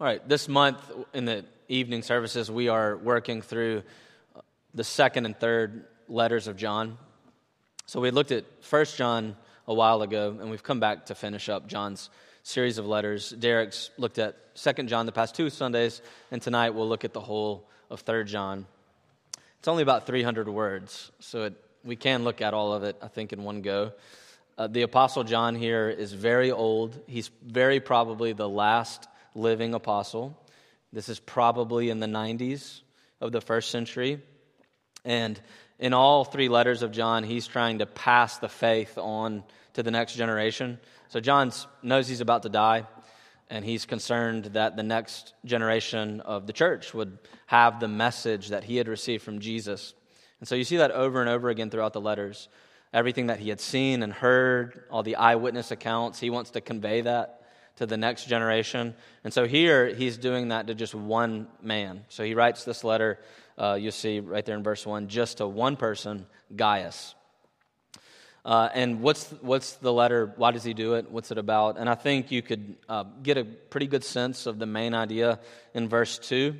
All right, this month in the evening services, we are working through the second and third letters of John. So we looked at First John a while ago, and we've come back to finish up John's series of letters. Derek's looked at Second John the past two Sundays, and tonight we'll look at the whole of Third John. It's only about 300 words, so we can look at all of it, I think, in one go. The Apostle John here is very old. He's very probably the last living apostle. This is probably in the 90s of the first century. And in all three letters of John, he's trying to pass the faith on to the next generation. So John knows he's about to die, and he's concerned that the next generation of the church would have the message that he had received from Jesus. And so you see that over and over again throughout the letters. Everything that he had seen and heard, all the eyewitness accounts, he wants to convey that to the next generation. And so here, he's doing that to just one man. So he writes this letter, you'll see right there in verse 1, just to one person, Gaius. And what's the letter, why does he do it, what's it about? And I think you could get a pretty good sense of the main idea in verse 2.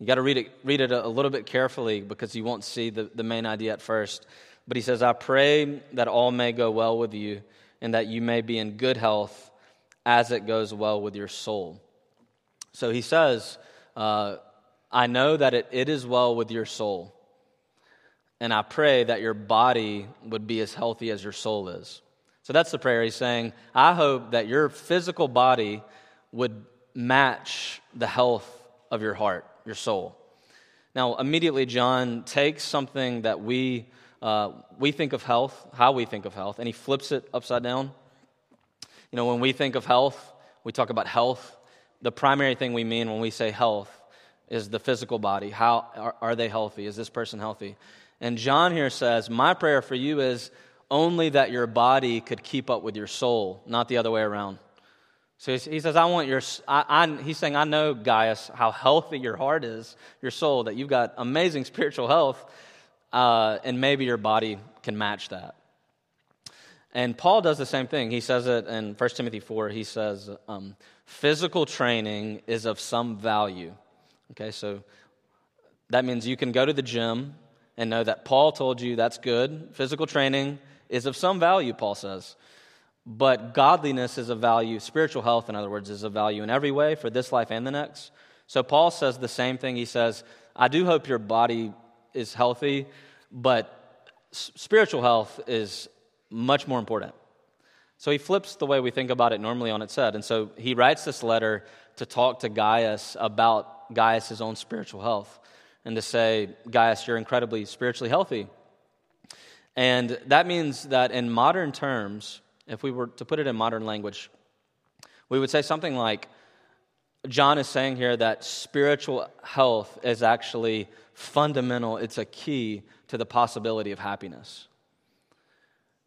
You got to read it a little bit carefully because you won't see the main idea at first. But he says, I pray that all may go well with you and that you may be in good health as it goes well with your soul. So he says, I know that it is well with your soul, and I pray that your body would be as healthy as your soul is. So that's the prayer. He's saying, I hope that your physical body would match the health of your heart, your soul. Now, immediately John takes something that we think of health, how we think of health, and he flips it upside down. You know, when we think of health, we talk about health. The primary thing we mean when we say health is the physical body. How are they healthy? Is this person healthy? And John here says, my prayer for you is only that your body could keep up with your soul, not the other way around. So he says, he's saying, I know, Gaius, how healthy your heart is, your soul, that you've got amazing spiritual health, and maybe your body can match that. And Paul does the same thing. He says it in First Timothy 4. He says, physical training is of some value. Okay, so that means you can go to the gym and know that Paul told you that's good. Physical training is of some value, Paul says. But godliness is of value. Spiritual health, in other words, is of value in every way for this life and the next. So Paul says the same thing. He says, I do hope your body is healthy, but spiritual health is much more important. So he flips the way we think about it normally on its head. And so he writes this letter to talk to Gaius about Gaius' own spiritual health and to say, Gaius, you're incredibly spiritually healthy. And that means that in modern terms, if we were to put it in modern language, we would say something like, John is saying here that spiritual health is actually fundamental. It's a key to the possibility of happiness.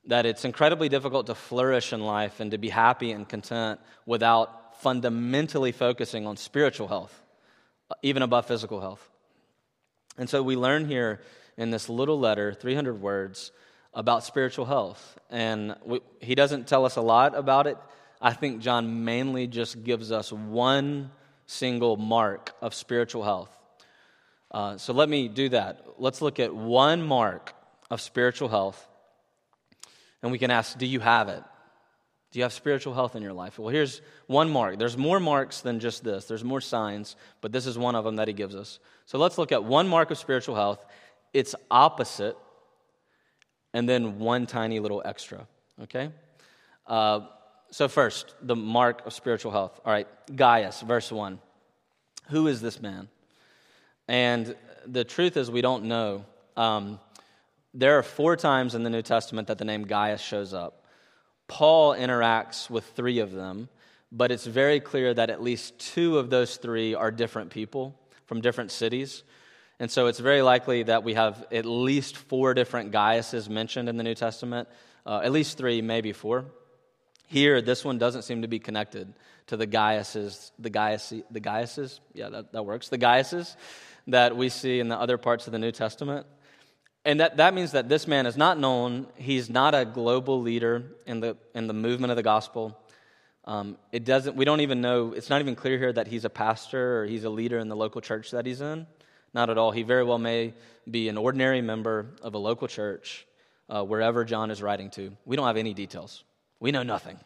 That it's incredibly difficult to flourish in life and to be happy and content without fundamentally focusing on spiritual health, even above physical health. And so we learn here in this little letter, 300 words, about spiritual health. And he doesn't tell us a lot about it. I think John mainly just gives us one single mark of spiritual health. So let me do that. Let's look at one mark of spiritual health. And we can ask, do you have it? Do you have spiritual health in your life? Well, here's one mark. There's more marks than just this. There's more signs, but this is one of them that he gives us. So let's look at one mark of spiritual health, its opposite, and then one tiny little extra, okay? So first, the mark of spiritual health. All right, Gaius, verse 1. Who is this man? And the truth is we don't know. There are four times in the New Testament that the name Gaius shows up. Paul interacts with three of them, but it's very clear that at least two of those three are different people from different cities. And so it's very likely that we have at least four different Gaiuses mentioned in the New Testament, at least three, maybe four. Here, this one doesn't seem to be connected to the Gaiuses, yeah, that works, the Gaiuses that we see in the other parts of the New Testament. And that means that this man is not known. He's not a global leader in the movement of the gospel. It doesn't. We don't even know. It's not even clear here that he's a pastor or he's a leader in the local church that he's in. Not at all. He very well may be an ordinary member of a local church wherever John is writing to. We don't have any details. We know nothing,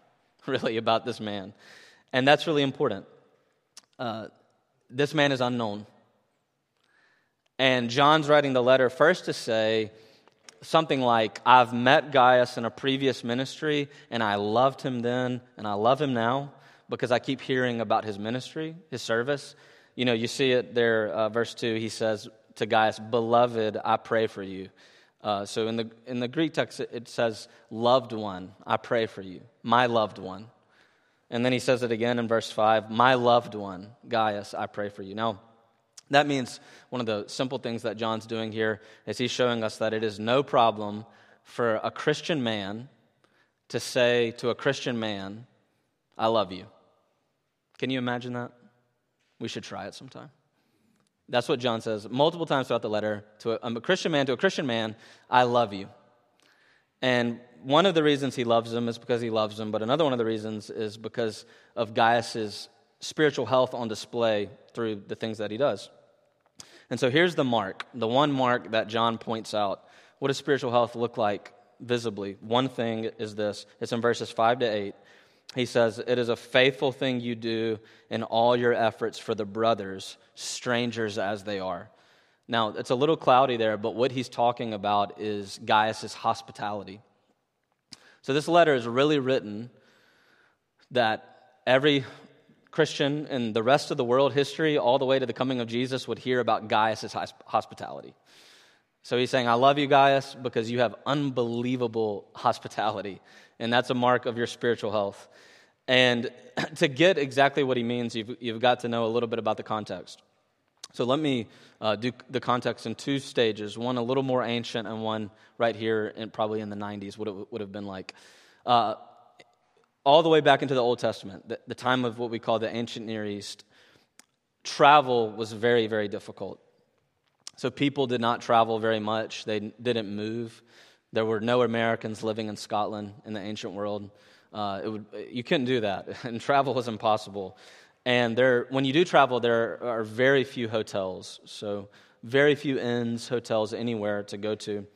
really, about this man. And that's really important. This man is unknown. And John's writing the letter first to say something like, I've met Gaius in a previous ministry, and I loved him then, and I love him now, because I keep hearing about his ministry, his service. You know, you see it there, verse 2, he says to Gaius, beloved, I pray for you. So in the Greek text, it says, loved one, I pray for you, my loved one. And then he says it again in verse 5, my loved one, Gaius, I pray for you. Now, that means one of the simple things that John's doing here is he's showing us that it is no problem for a Christian man to say to a Christian man, I love you. Can you imagine that? We should try it sometime. That's what John says multiple times throughout the letter to a Christian man, I love you. And one of the reasons he loves him is because he loves him, but another one of the reasons is because of Gaius's spiritual health on display through the things that he does. And so here's the mark, the one mark that John points out. What does spiritual health look like visibly? One thing is this. It's in verses 5 to 8. He says, it is a faithful thing you do in all your efforts for the brothers, strangers as they are. Now, it's a little cloudy there, but what he's talking about is Gaius's hospitality. So this letter is really written that every Christian in the rest of the world history, all the way to the coming of Jesus, would hear about Gaius's hospitality. So he's saying, I love you, Gaius, because you have unbelievable hospitality, and that's a mark of your spiritual health. And to get exactly what he means, you've got to know a little bit about the context. So let me do the context in two stages, one a little more ancient and one right here and probably in the 90s, what it would have been like. All the way back into the Old Testament, the time of what we call the ancient Near East, travel was very, very difficult. So people did not travel very much. They didn't move. There were no Americans living in Scotland in the ancient world. You couldn't do that, and travel was impossible. And when you do travel, there are very few hotels. So very few inns, hotels, anywhere to go to.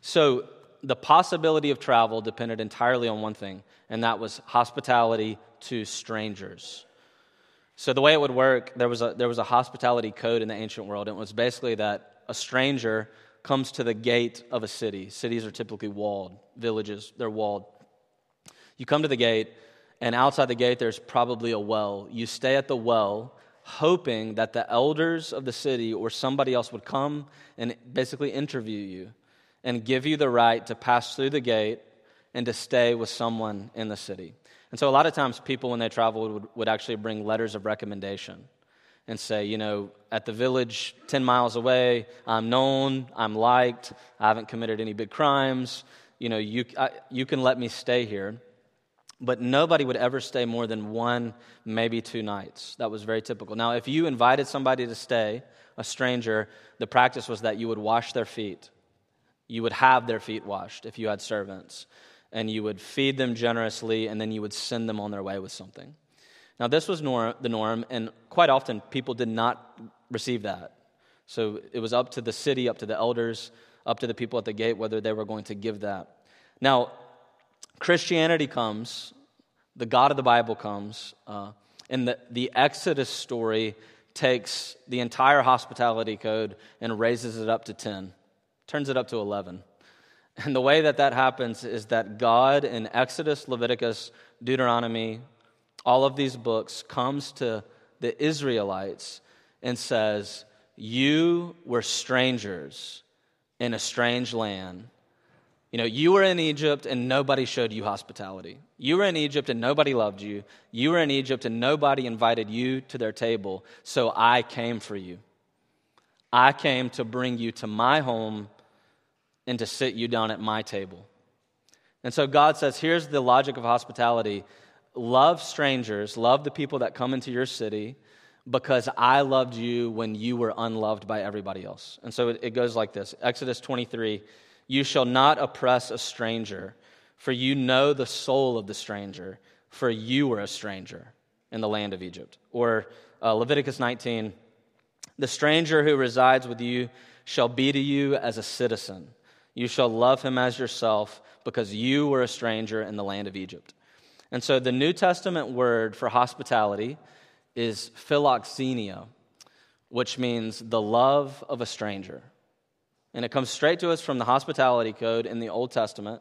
So the possibility of travel depended entirely on one thing, and that was hospitality to strangers. So the way it would work, there was a hospitality code in the ancient world. It was basically that a stranger comes to the gate of a city. Cities are typically walled. Villages, they're walled. You come to the gate, and outside the gate there's probably a well. You stay at the well, hoping that the elders of the city or somebody else would come and basically interview you and give you the right to pass through the gate and to stay with someone in the city. And so a lot of times people, when they traveled, would actually bring letters of recommendation and say, you know, at the village 10 miles away, I'm known, I'm liked, I haven't committed any big crimes, you know, you can let me stay here. But nobody would ever stay more than one, maybe two nights. That was very typical. Now, if you invited somebody to stay, a stranger, the practice was that you would wash their feet. You would have their feet washed if you had servants, and you would feed them generously, and then you would send them on their way with something. Now, this was the norm, and quite often people did not receive that. So it was up to the city, up to the elders, up to the people at the gate, whether they were going to give that. Now, Christianity comes, the God of the Bible comes, and the Exodus story takes the entire hospitality code and raises it up to 10, turns it up to 11. And the way that happens is that God in Exodus, Leviticus, Deuteronomy, all of these books, comes to the Israelites and says, you were strangers in a strange land. You know, you were in Egypt and nobody showed you hospitality. You were in Egypt and nobody loved you. You were in Egypt and nobody invited you to their table. So I came for you. I came to bring you to my home and to sit you down at my table. And so God says, here's the logic of hospitality. Love strangers, love the people that come into your city, because I loved you when you were unloved by everybody else. And so it goes like this. Exodus 23, you shall not oppress a stranger, for you know the soul of the stranger, for you were a stranger in the land of Egypt. Or Leviticus 19, the stranger who resides with you shall be to you as a citizen. You shall love him as yourself because you were a stranger in the land of Egypt. And so the New Testament word for hospitality is philoxenia, which means the love of a stranger. And it comes straight to us from the hospitality code in the Old Testament.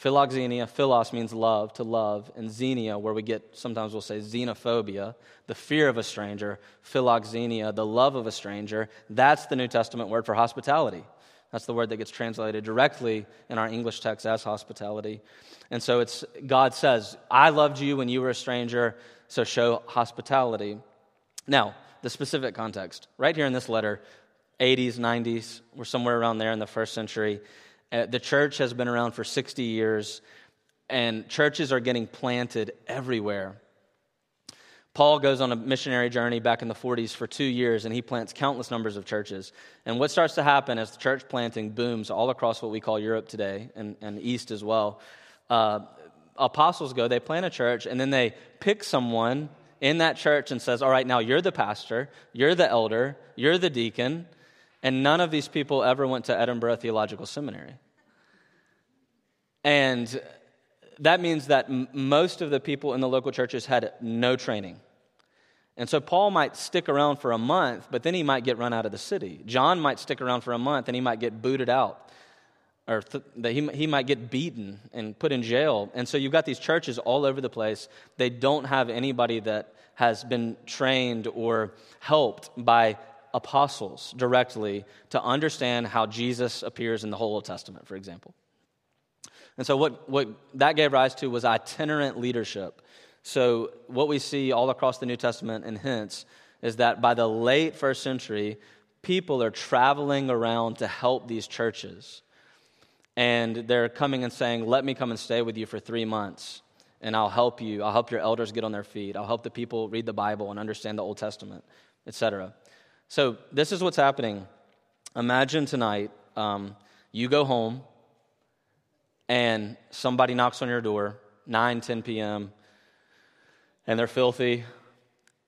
Philoxenia, philos means love, to love, and xenia, where we get, sometimes we'll say xenophobia, the fear of a stranger, philoxenia, the love of a stranger. That's the New Testament word for hospitality. That's the word that gets translated directly in our English text as hospitality. And so it's, God says, I loved you when you were a stranger, so show hospitality. Now, the specific context, right here in this letter, 80s, 90s, we're somewhere around there in the first century. The church has been around for 60 years, and churches are getting planted everywhere. Paul goes on a missionary journey back in the 40s for 2 years, and he plants countless numbers of churches. And what starts to happen is the church planting booms all across what we call Europe today, and East as well. Apostles go, they plant a church, and then they pick someone in that church and says, all right, now you're the pastor, you're the elder, you're the deacon, and none of these people ever went to Edinburgh Theological Seminary. And that means that most of the people in the local churches had no training. And so Paul might stick around for a month, but then he might get run out of the city. John might stick around for a month, and he might get booted out, or he might get beaten and put in jail. And so you've got these churches all over the place. They don't have anybody that has been trained or helped by apostles directly to understand how Jesus appears in the whole Old Testament, for example. And so what that gave rise to was itinerant leadership. So what we see all across the New Testament and hence is that by the late first century, people are traveling around to help these churches. And they're coming and saying, let me come and stay with you for 3 months, and I'll help you. I'll help your elders get on their feet. I'll help the people read the Bible and understand the Old Testament, etc. So this is what's happening. Imagine tonight, you go home, and somebody knocks on your door, 9, 10 p.m., and they're filthy,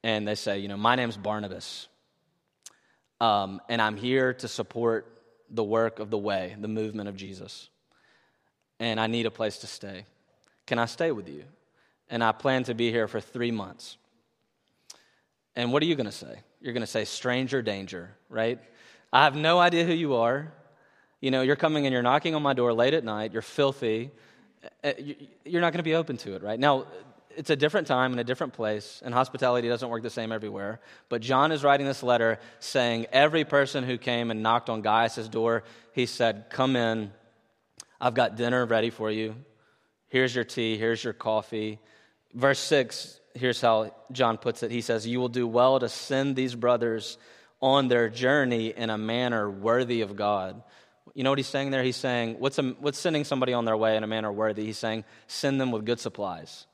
and they say, you know, my name's Barnabas, and I'm here to support the work of the way, the movement of Jesus, and I need a place to stay. Can I stay with you? And I plan to be here for 3 months. And what are you going to say? You're going to say, stranger danger, right? I have no idea who you are. You know, you're coming and you're knocking on my door late at night, you're filthy, you're not going to be open to it, right? Now, it's a different time and a different place, and hospitality doesn't work the same everywhere, but John is writing this letter saying every person who came and knocked on Gaius' door, he said, come in, I've got dinner ready for you, here's your tea, here's your coffee. Verse 6, here's how John puts it, he says, you will do well to send these brothers on their journey in a manner worthy of God. You know what he's saying there? He's saying, what's sending somebody on their way in a manner worthy? He's saying, send them with good supplies.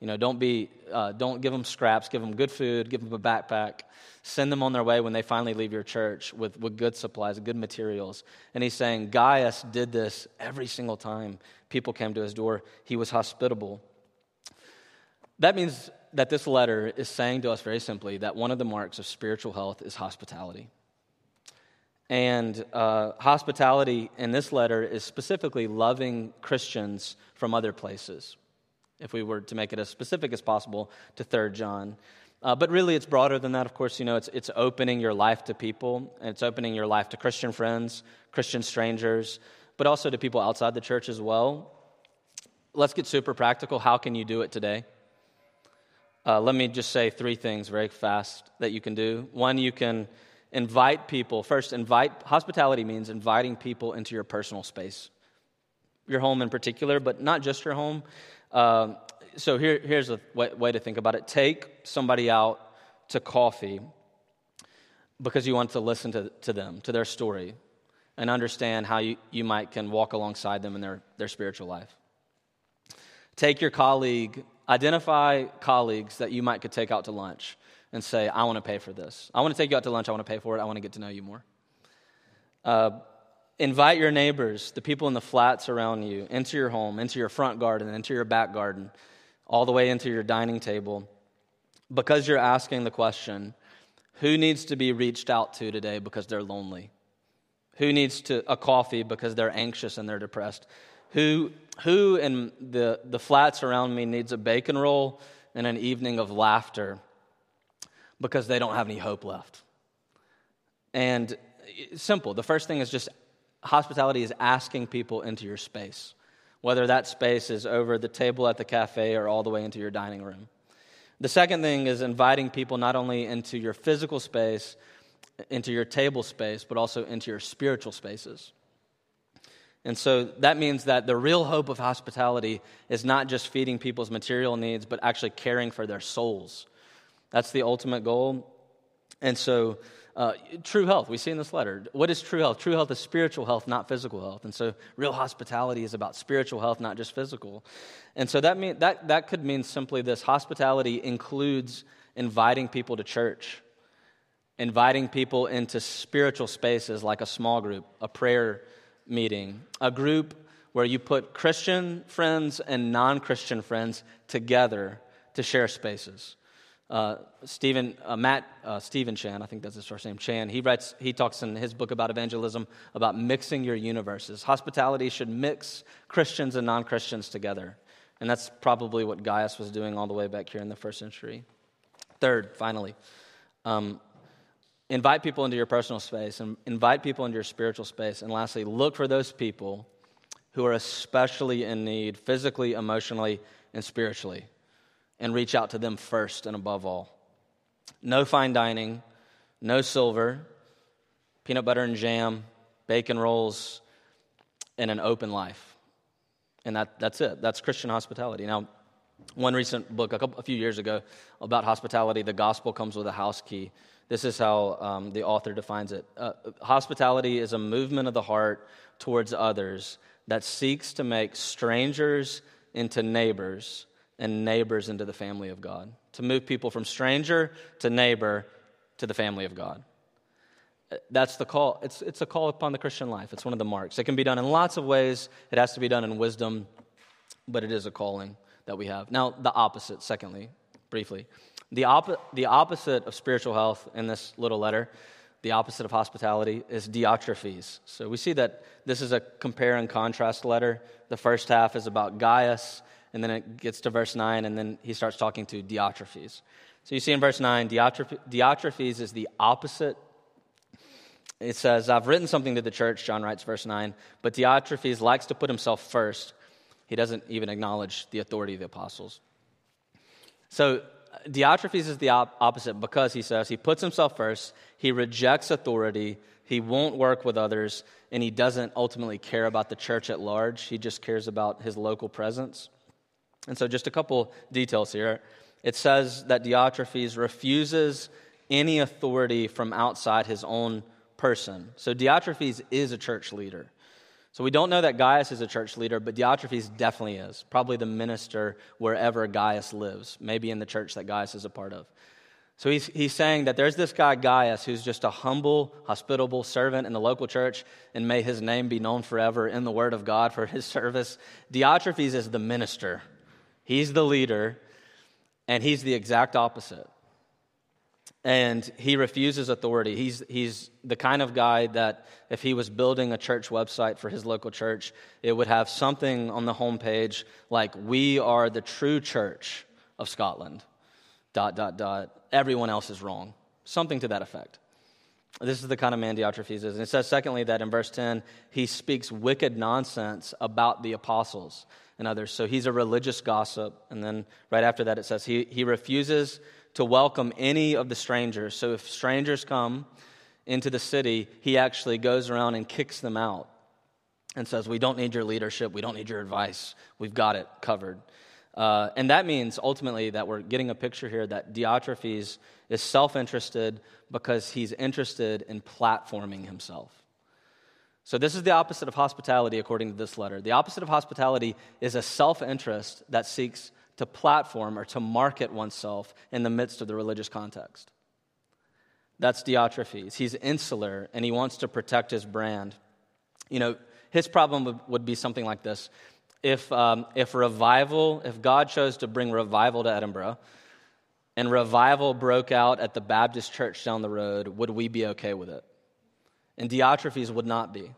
You know, don't give them scraps, give them good food, give them a backpack. Send them on their way when they finally leave your church with good supplies, good materials. And he's saying, Gaius did this every single time people came to his door. He was hospitable. That means that this letter is saying to us very simply that one of the marks of spiritual health is hospitality. And hospitality in this letter is specifically loving Christians from other places, if we were to make it as specific as possible to 3rd John. But really it's broader than that, of course. You know, it's opening your life to people, and it's opening your life to Christian friends, Christian strangers, but also to people outside the church as well. Let's get super practical. How can you do it today? Let me just say 3 things very fast that you can do. One, you can invite people. First, hospitality means inviting people into your personal space, your home in particular, but not just your home. So here's a way to think about it. Take somebody out to coffee because you want to listen to them, to their story, and understand how you might can walk alongside them in their spiritual life. Take your colleague, identify colleagues that you might could take out to lunch and say, I want to pay for this. I want to take you out to lunch. I want to pay for it. I want to get to know you more. Invite your neighbors, the people in the flats around you, into your home, into your front garden, into your back garden, all the way into your dining table, because you're asking the question, who needs to be reached out to today because they're lonely? Who needs a coffee because they're anxious and they're depressed? Who in the flats around me needs a bacon roll and an evening of laughter because they don't have any hope left? And simple. The first thing is just hospitality is asking people into your space, whether that space is over the table at the cafe or all the way into your dining room. The second thing is inviting people not only into your physical space, into your table space, but also into your spiritual spaces. And so that means that the real hope of hospitality is not just feeding people's material needs, but actually caring for their souls. That's the ultimate goal. And so true health, we see in this letter. What is true health? True health is spiritual health, not physical health. And so real hospitality is about spiritual health, not just physical. And so that could mean simply this: hospitality includes inviting people to church, inviting people into spiritual spaces like a small group, a prayer meeting, a group where you put Christian friends and non-Christian friends together to share spaces. Stephen Chan, I think that's his first name, Chan, he talks in his book about evangelism about mixing your universes. Hospitality should mix Christians and non-Christians together. And that's probably what Gaius was doing all the way back here in the first century. Third, finally, invite people into your personal space and invite people into your spiritual space. And lastly, look for those people who are especially in need physically, emotionally, and spiritually, and reach out to them first and above all. No fine dining, no silver, peanut butter and jam, bacon rolls, and an open life. And that's it. That's Christian hospitality. Now, one recent book a few years ago about hospitality, The Gospel Comes with a House Key. This is how the author defines it. Hospitality is a movement of the heart towards others that seeks to make strangers into neighbors and neighbors into the family of God, to move people from stranger to neighbor to the family of God. That's the call. It's a call upon the Christian life. It's one of the marks. It can be done in lots of ways. It has to be done in wisdom, but it is a calling that we have. Now, the opposite, secondly, briefly. The opposite of spiritual health in this little letter, the opposite of hospitality, is Diotrephes. So we see that this is a compare and contrast letter. The first half is about Gaius, and then it gets to verse 9, and then he starts talking to Diotrephes. So you see in verse 9, Diotrephes is the opposite. It says, I've written something to the church, John writes, verse 9, but Diotrephes likes to put himself first. He doesn't even acknowledge the authority of the apostles. So Diotrephes is the opposite because, he says, he puts himself first, he rejects authority, he won't work with others, and he doesn't ultimately care about the church at large. He just cares about his local presence. And so just a couple details here. It says that Diotrephes refuses any authority from outside his own person. So Diotrephes is a church leader. So we don't know that Gaius is a church leader, but Diotrephes definitely is, probably the minister wherever Gaius lives, maybe in the church that Gaius is a part of. So he's saying that there's this guy Gaius who's just a humble, hospitable servant in the local church, and may his name be known forever in the word of God for his service. Diotrephes is the minister. He's the leader, and he's the exact opposite. And he refuses authority. He's the kind of guy that if he was building a church website for his local church, it would have something on the homepage like, we are the true church of Scotland, ... Everyone else is wrong. Something to that effect. This is the kind of man Diotrephes is. And it says, secondly, that in verse 10, he speaks wicked nonsense about the apostles and others. So he's a religious gossip. And then right after that, it says he refuses to welcome any of the strangers. So if strangers come into the city, he actually goes around and kicks them out and says, we don't need your leadership. We don't need your advice. We've got it covered. And that means ultimately that we're getting a picture here that Diotrephes is self-interested because he's interested in platforming himself. So this is the opposite of hospitality according to this letter. The opposite of hospitality is a self-interest that seeks to platform or to market oneself in the midst of the religious context. That's Diotrephes. He's insular, and he wants to protect his brand. You know, his problem would be something like this. if God chose to bring revival to Edinburgh, and revival broke out at the Baptist church down the road, would we be okay with it? And Diotrephes would not be.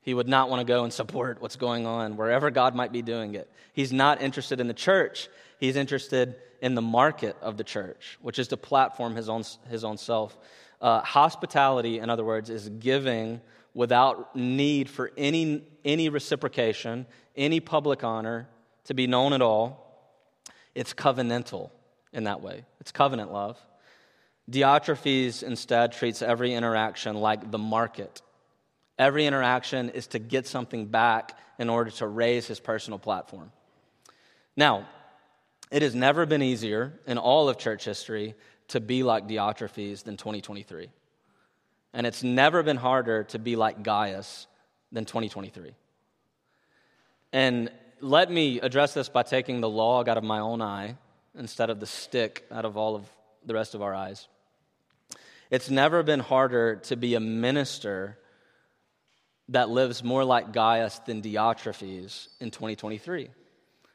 He would not want to go and support what's going on, wherever God might be doing it. He's not interested in the church. He's interested in the market of the church, which is to platform his own self. Hospitality, in other words, is giving without need for any reciprocation, any public honor to be known at all. It's covenantal in that way. It's covenant love. Diotrephes instead treats every interaction like the market. Every interaction is to get something back in order to raise his personal platform. Now, it has never been easier in all of church history to be like Diotrephes than 2023. And it's never been harder to be like Gaius than 2023. And let me address this by taking the log out of my own eye instead of the stick out of all of the rest of our eyes. It's never been harder to be a minister that lives more like Gaius than Diotrephes in 2023.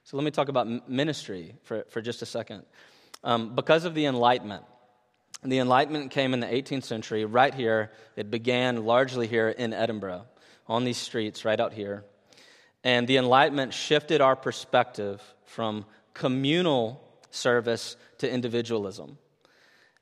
So let me talk about ministry for just a second. Because of the Enlightenment, came in the 18th century right here. It began largely here in Edinburgh, on these streets right out here. And the Enlightenment shifted our perspective from communal service to individualism.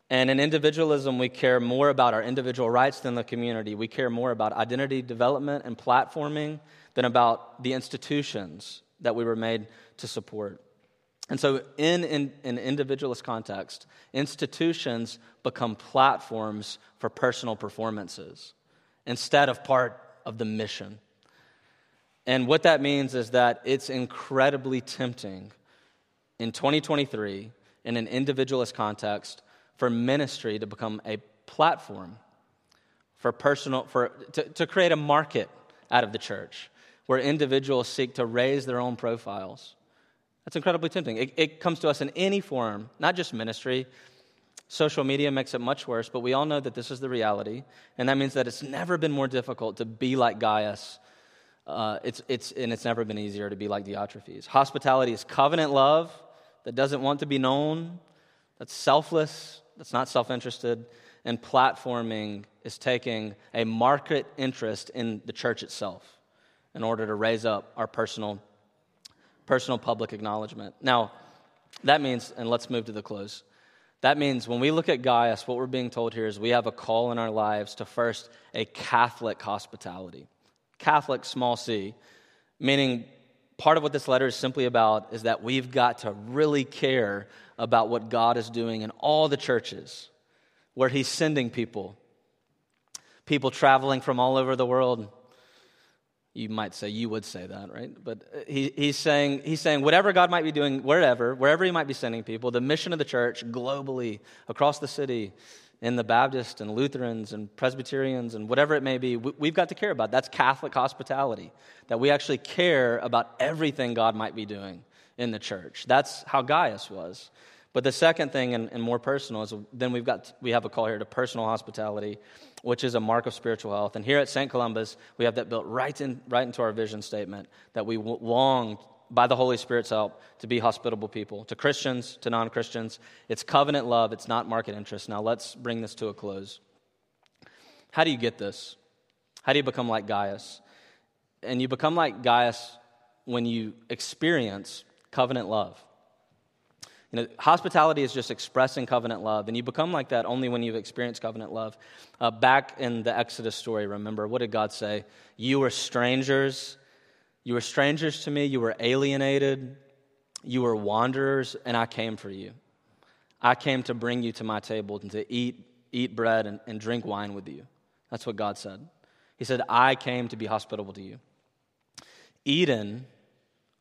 And in individualism, we care more about our individual rights than the community. We care more about identity development and platforming than about the institutions that we were made to support. And so in an individualist context, institutions become platforms for personal performances instead of part of the mission. And what that means is that it's incredibly tempting in 2023, in an individualist context, for ministry to become a platform for to create a market out of the church where individuals seek to raise their own profiles. That's incredibly tempting. It comes to us in any form, not just ministry. Social media makes it much worse, but we all know that this is the reality, and that means that it's never been more difficult to be like Gaius. It's never been easier to be like Diotrephes. Hospitality is covenant love that doesn't want to be known. That's selfless. That's not self-interested, and platforming is taking a market interest in the church itself in order to raise up our personal public acknowledgement. Now, that means, and let's move to the close, that means when we look at Gaius, what we're being told here is we have a call in our lives to first a Catholic hospitality. Catholic, small c, meaning part of what this letter is simply about is that we've got to really care about what God is doing in all the churches where he's sending people traveling from all over the world. You might say, you would say that, right? But he's saying whatever God might be doing, wherever he might be sending people, the mission of the church globally, across the city, in the Baptist and Lutherans and Presbyterians and whatever it may be, we've got to care about. That's Catholic hospitality, that we actually care about everything God might be doing in the church. That's how Gaius was. But the second thing, and more personal, is then we have a call here to personal hospitality, which is a mark of spiritual health. And here at St. Columba's, we have that built right into our vision statement, that we long, by the Holy Spirit's help, to be hospitable people, to Christians, to non-Christians. It's covenant love. It's not market interest. Now let's bring this to a close. How do you get this? How do you become like Gaius? And you become like Gaius when you experience covenant love. You know, hospitality is just expressing covenant love, and you become like that only when you've experienced covenant love. Back in the Exodus story, remember, what did God say? You were strangers. You were strangers to me, you were alienated, you were wanderers, and I came for you. I came to bring you to my table and to eat bread and drink wine with you. That's what God said. He said, I came to be hospitable to you. Eden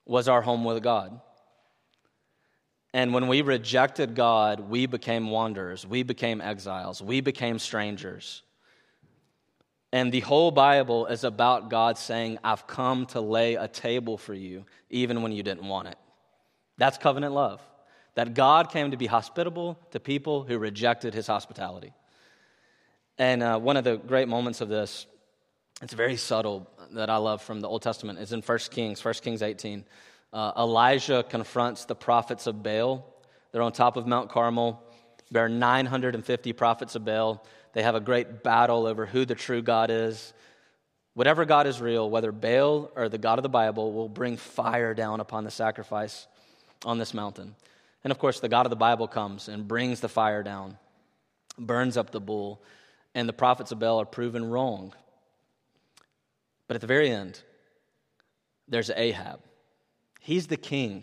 was our home with God. And when we rejected God, we became wanderers, we became exiles, we became strangers. And the whole Bible is about God saying, I've come to lay a table for you, even when you didn't want it. That's covenant love, that God came to be hospitable to people who rejected his hospitality. And one of the great moments of this it's very subtle that I love from the Old Testament. It's in First Kings 18. Elijah confronts the prophets of Baal. They're on top of Mount Carmel. There are 950 prophets of Baal. They have a great battle over who the true God is. Whatever God is real, whether Baal or the God of the Bible, will bring fire down upon the sacrifice on this mountain. And of course, the God of the Bible comes and brings the fire down, burns up the bull, and the prophets of Baal are proven wrong. But at the very end, there's Ahab. He's the king.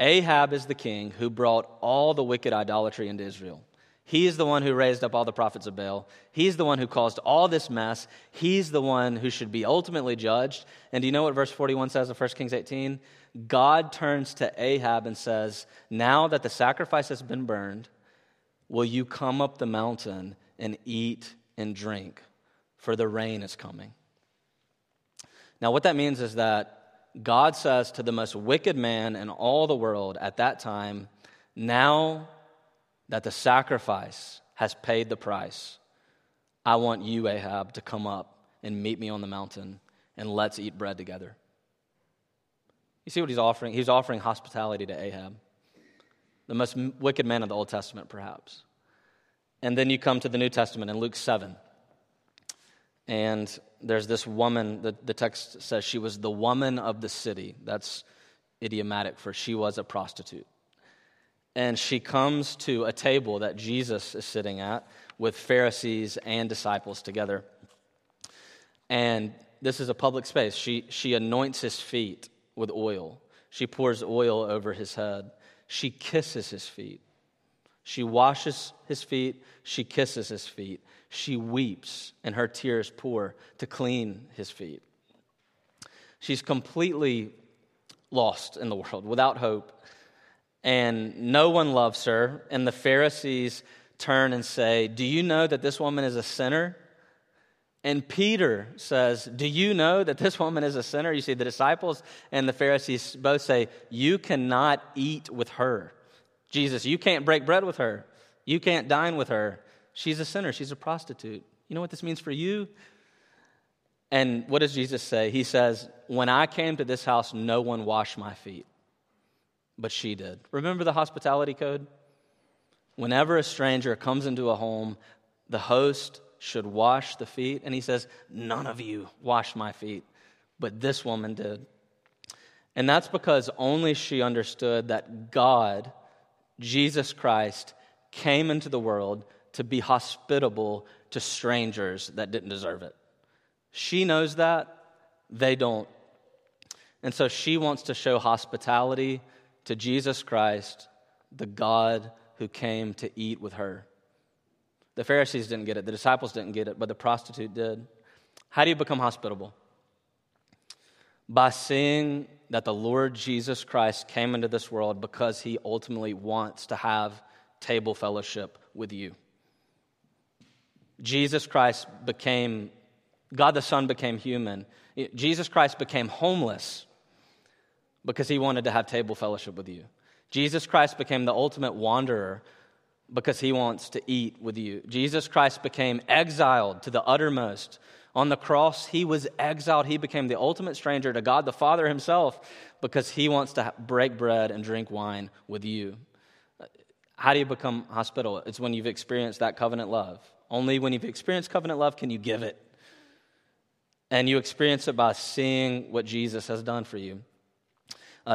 Ahab is the king who brought all the wicked idolatry into Israel. He's the one who raised up all the prophets of Baal. He's the one who caused all this mess. He's the one who should be ultimately judged. And do you know what verse 41 says of 1 Kings 18? God turns to Ahab and says, "Now that the sacrifice has been burned, will you come up the mountain and eat and drink? For the rain is coming." Now what that means is that God says to the most wicked man in all the world at that time, "Now that the sacrifice has paid the price, I want you, Ahab, to come up and meet me on the mountain, and let's eat bread together." You see what he's offering? He's offering hospitality to Ahab, the most wicked man of the Old Testament, perhaps. And then you come to the New Testament in Luke 7. And there's this woman, the text says she was the woman of the city. That's idiomatic for she was a prostitute. And she comes to a table that Jesus is sitting at with Pharisees and disciples together. And this is a public space. She anoints his feet with oil. She pours oil over his head. She kisses his feet. She washes his feet. She kisses his feet. She weeps, and her tears pour to clean his feet. She's completely lost in the world, without hope. And no one loves her. And the Pharisees turn and say, "Do you know that this woman is a sinner?" And Peter says, "Do you know that this woman is a sinner?" You see, the disciples and the Pharisees both say, "You cannot eat with her. Jesus, you can't break bread with her. You can't dine with her. She's a sinner. She's a prostitute. You know what this means for you?" And what does Jesus say? He says, "When I came to this house, no one washed my feet. But she did." Remember the hospitality code? Whenever a stranger comes into a home, the host should wash the feet. And he says, "None of you washed my feet, but this woman did." And that's because only she understood that God, Jesus Christ, came into the world to be hospitable to strangers that didn't deserve it. She knows that. They don't. And so she wants to show hospitality to Jesus Christ, the God who came to eat with her. The Pharisees didn't get it. The disciples didn't get it, but the prostitute did. How do you become hospitable? By seeing that the Lord Jesus Christ came into this world because he ultimately wants to have table fellowship with you. Jesus Christ became, God the Son became human. Jesus Christ became homeless because he wanted to have table fellowship with you. Jesus Christ became the ultimate wanderer because he wants to eat with you. Jesus Christ became exiled to the uttermost. On the cross, he was exiled. He became the ultimate stranger to God the Father himself because he wants to break bread and drink wine with you. How do you become hospitable? It's when you've experienced that covenant love. Only when you've experienced covenant love can you give it. And you experience it by seeing what Jesus has done for you.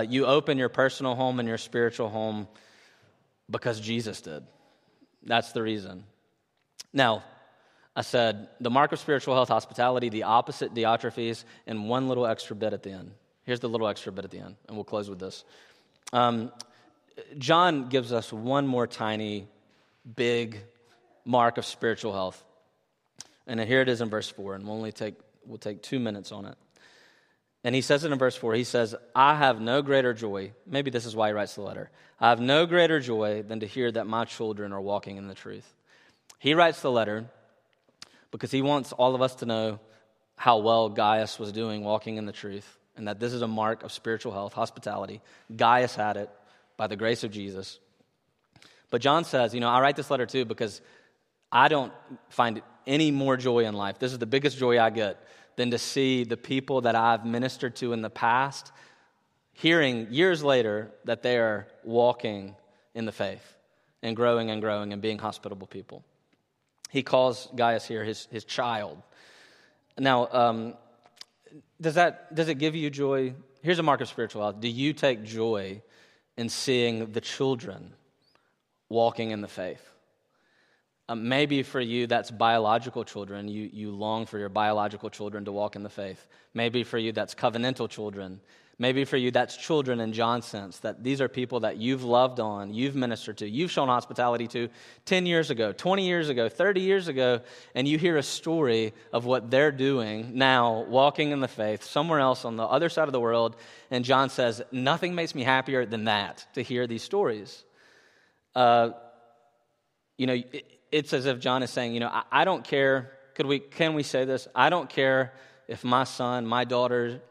You open your personal home and your spiritual home because Jesus did. That's the reason. Now, I said the mark of spiritual health, hospitality, the opposite, Diotrephes, and one little extra bit at the end. Here's the little extra bit at the end, and we'll close with this. John gives us one more tiny, big mark of spiritual health. And here it is in verse 4, and we'll take 2 minutes on it. And he says it in verse 4. He says, "I have no greater joy." Maybe this is why he writes the letter. "I have no greater joy than to hear that my children are walking in the truth." He writes the letter because he wants all of us to know how well Gaius was doing walking in the truth, and that this is a mark of spiritual health, hospitality. Gaius had it by the grace of Jesus. But John says, I write this letter too because I don't find any more joy in life. This is the biggest joy I get. than to see the people that I've ministered to in the past hearing years later that they are walking in the faith and growing and growing and being hospitable people. He calls Gaius here his child. Now, does it give you joy? Here's a mark of spirituality. Do you take joy in seeing the children walking in the faith? Maybe for you, that's biological children. You long for your biological children to walk in the faith. Maybe for you, that's covenantal children. Maybe for you, that's children in John's sense, that these are people that you've loved on, you've ministered to, you've shown hospitality to 10 years ago, 20 years ago, 30 years ago, and you hear a story of what they're doing now, walking in the faith, somewhere else on the other side of the world, and John says, nothing makes me happier than that, to hear these stories. It's as if John is saying, I don't care, can we say this? I don't care if my son, my daughter,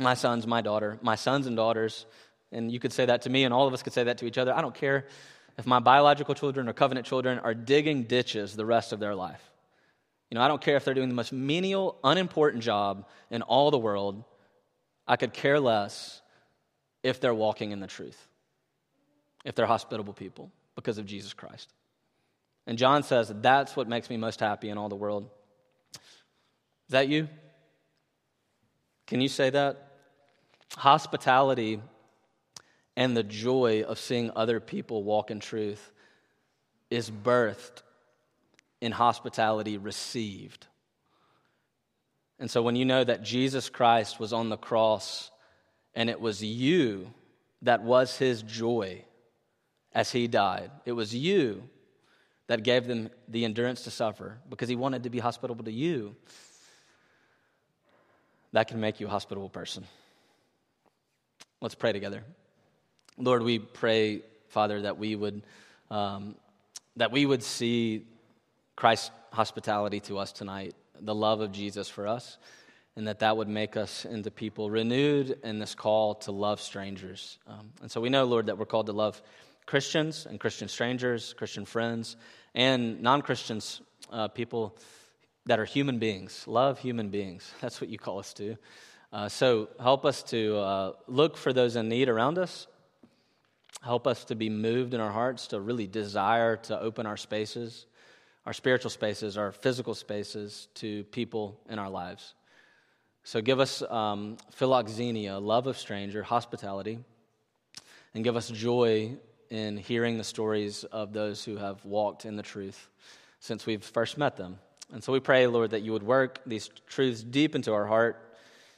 my sons, my daughter, my sons and daughters, and you could say that to me, and all of us could say that to each other. I don't care if my biological children or covenant children are digging ditches the rest of their life. I don't care if they're doing the most menial, unimportant job in all the world. I could care less if they're walking in the truth, if they're hospitable people because of Jesus Christ. And John says, that's what makes me most happy in all the world. Is that you? Can you say that? Hospitality and the joy of seeing other people walk in truth is birthed in hospitality received. And so when you know that Jesus Christ was on the cross and it was you that was his joy as he died, it was you that gave them the endurance to suffer because he wanted to be hospitable to you, that can make you a hospitable person. Let's pray together. Lord, we pray, Father, that we would see Christ's hospitality to us tonight, the love of Jesus for us, and that would make us into people renewed in this call to love strangers. And so we know, Lord, that we're called to love Christians and Christian strangers, Christian friends, and non-Christians, people that are human beings. Love human beings. That's what you call us to. So help us to look for those in need around us. Help us to be moved in our hearts to really desire to open our spaces, our spiritual spaces, our physical spaces to people in our lives. So give us philoxenia, love of stranger, hospitality, and give us joy in hearing the stories of those who have walked in the truth since we've first met them. And so we pray, Lord, that you would work these truths deep into our heart